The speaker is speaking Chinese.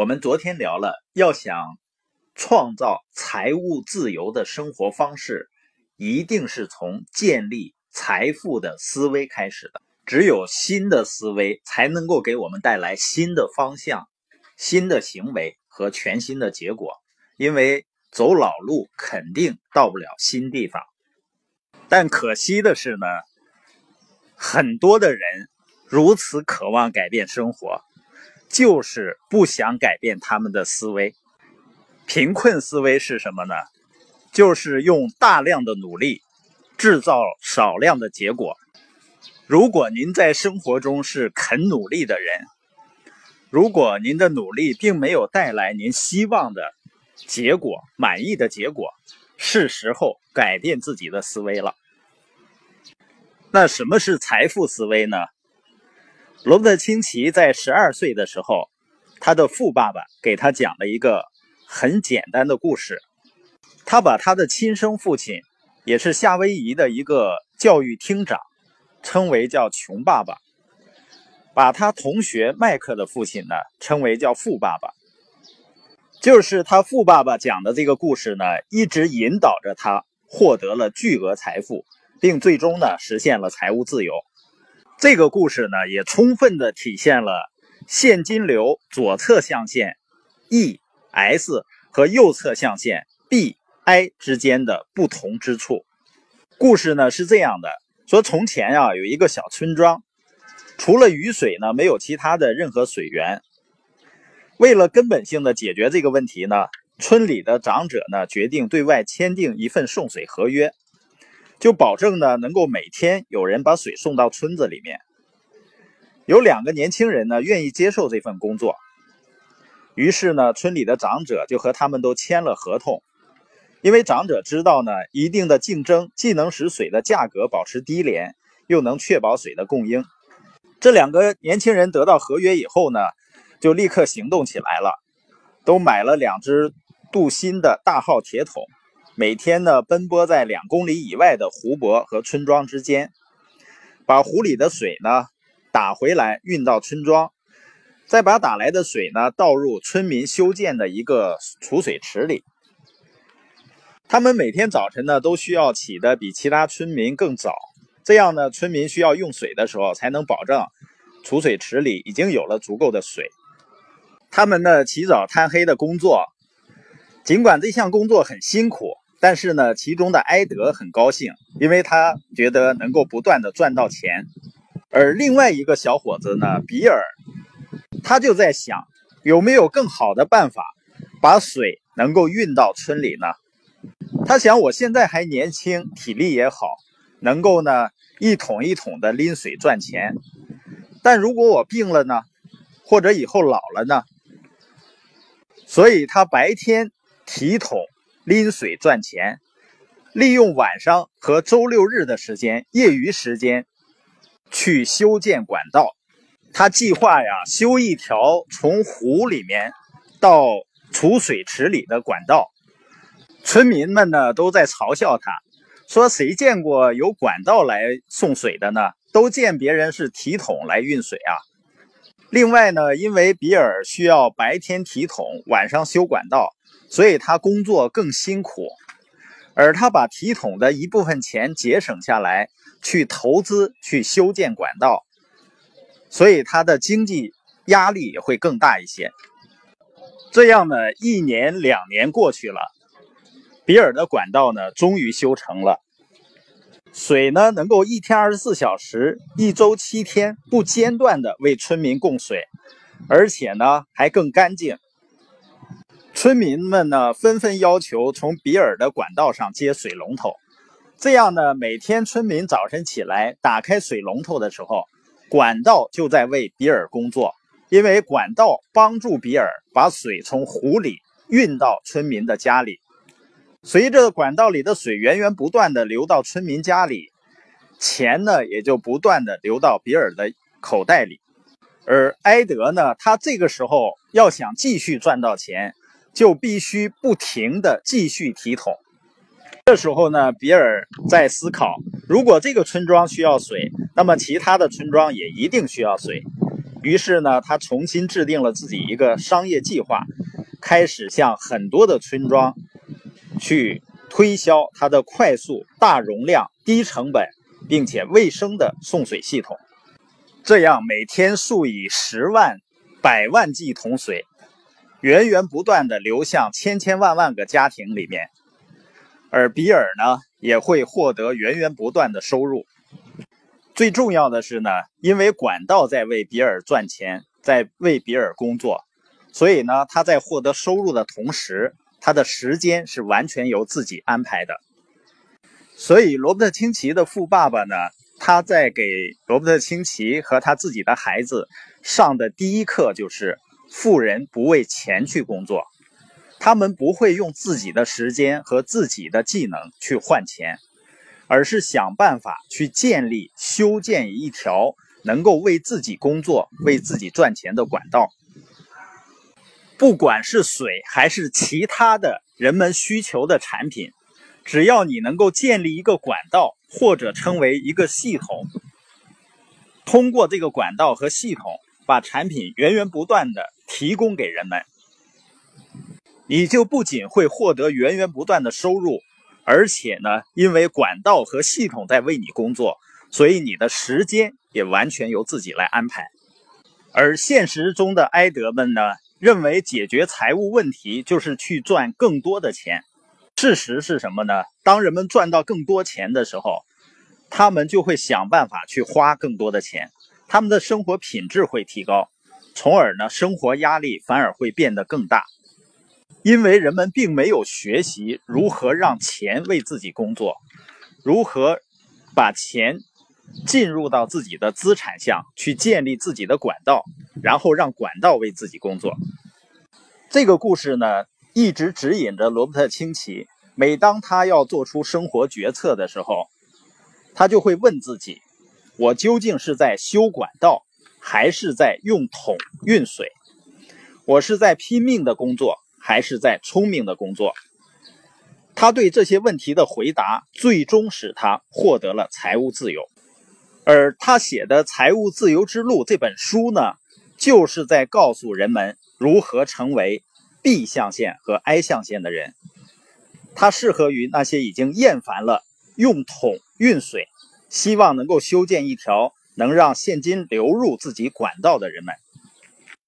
我们昨天聊了，要想创造财务自由的生活方式，一定是从建立财富的思维开始的。只有新的思维才能够给我们带来新的方向、新的行为和全新的结果。因为走老路肯定到不了新地方。但可惜的是呢，很多的人如此渴望改变生活，就是不想改变他们的思维。贫困思维是什么呢？就是用大量的努力制造少量的结果。如果您在生活中是肯努力的人，如果您的努力并没有带来您希望的结果、满意的结果，是时候改变自己的思维了。那什么是财富思维呢？罗伯特清崎在12岁的时候，他的富爸爸给他讲了一个很简单的故事。他把他的亲生父亲，也是夏威夷的一个教育厅长，称为叫穷爸爸，把他同学麦克的父亲呢，称为叫富爸爸。就是他富爸爸讲的这个故事呢，一直引导着他获得了巨额财富，并最终呢实现了财务自由。这个故事呢也充分的体现了现金流左侧象限 ES 和右侧象限 BI 之间的不同之处。故事呢是这样的，说从前啊有一个小村庄，除了雨水呢没有其他的任何水源。为了根本性的解决这个问题呢，村里的长者呢决定对外签订一份送水合约，就保证呢能够每天有人把水送到村子里面。有两个年轻人呢愿意接受这份工作，于是呢村里的长者就和他们都签了合同。因为长者知道呢，一定的竞争既能使水的价格保持低廉，又能确保水的供应。这两个年轻人得到合约以后呢，就立刻行动起来了，都买了两只镀锌的大号铁桶，每天呢奔波在2公里以外的湖泊和村庄之间，把湖里的水呢打回来运到村庄，再把打来的水呢倒入村民修建的一个储水池里。他们每天早晨呢都需要起得比其他村民更早，这样呢村民需要用水的时候才能保证储水池里已经有了足够的水。他们呢起早贪黑的工作，尽管这项工作很辛苦，但是呢其中的埃德很高兴，因为他觉得能够不断的赚到钱。而另外一个小伙子呢比尔，他就在想有没有更好的办法把水能够运到村里呢。他想我现在还年轻，体力也好，能够呢一桶一桶的拎水赚钱，但如果我病了呢，或者以后老了呢？所以他白天提桶拎水赚钱，利用晚上和周六日的时间，业余时间去修建管道。他计划呀，修一条从湖里面到储水池里的管道。村民们呢，都在嘲笑他，说谁见过有管道来送水的呢？都见别人是提桶来运水啊。另外呢，因为比尔需要白天提桶，晚上修管道，所以他工作更辛苦。而他把提桶的一部分钱节省下来，去投资去修建管道，所以他的经济压力也会更大一些。这样呢，1年2年过去了，比尔的管道呢，终于修成了。水呢能够一天24小时、1周7天不间断的为村民供水，而且呢还更干净。村民们呢纷纷要求从比尔的管道上接水龙头，这样呢每天村民早晨起来打开水龙头的时候，管道就在为比尔工作，因为管道帮助比尔把水从湖里运到村民的家里。随着管道里的水源源不断的流到村民家里，钱呢也就不断的流到比尔的口袋里。而埃德呢，他这个时候要想继续赚到钱，就必须不停的继续提桶。这时候呢，比尔在思考，如果这个村庄需要水，那么其他的村庄也一定需要水。于是呢，他重新制定了自己一个商业计划，开始向很多的村庄去推销它的快速、大容量、低成本，并且卫生的送水系统。这样每天数以十万、百万计桶水，源源不断的流向千万个家庭里面，而比尔呢，也会获得源源不断的收入。最重要的是呢，因为管道在为比尔赚钱，在为比尔工作，所以呢，他在获得收入的同时，他的时间是完全由自己安排的。所以罗伯特清崎的富爸爸呢，他在给罗伯特清崎和他自己的孩子上的第一课就是富人不为钱去工作，他们不会用自己的时间和自己的技能去换钱，而是想办法去建立、修建一条能够为自己工作、为自己赚钱的管道。不管是水还是其他的人们需求的产品，只要你能够建立一个管道，或者称为一个系统，通过这个管道和系统把产品源源不断的提供给人们，你就不仅会获得源源不断的收入，而且呢，因为管道和系统在为你工作，所以你的时间也完全由自己来安排。而现实中的埃德们呢，认为解决财务问题就是去赚更多的钱。事实是什么呢？当人们赚到更多钱的时候，他们就会想办法去花更多的钱，他们的生活品质会提高，从而呢，生活压力反而会变得更大。因为人们并没有学习如何让钱为自己工作，如何把钱进入到自己的资产项，去建立自己的管道，然后让管道为自己工作。这个故事呢，一直指引着罗伯特清崎，每当他要做出生活决策的时候，他就会问自己，我究竟是在修管道，还是在用桶运水？我是在拼命的工作，还是在聪明的工作？他对这些问题的回答最终使他获得了财务自由。而他写的《财务自由之路》这本书呢，就是在告诉人们如何成为 B 象限和 I 象限的人。它适合于那些已经厌烦了用桶运水，希望能够修建一条能让现金流入自己管道的人们。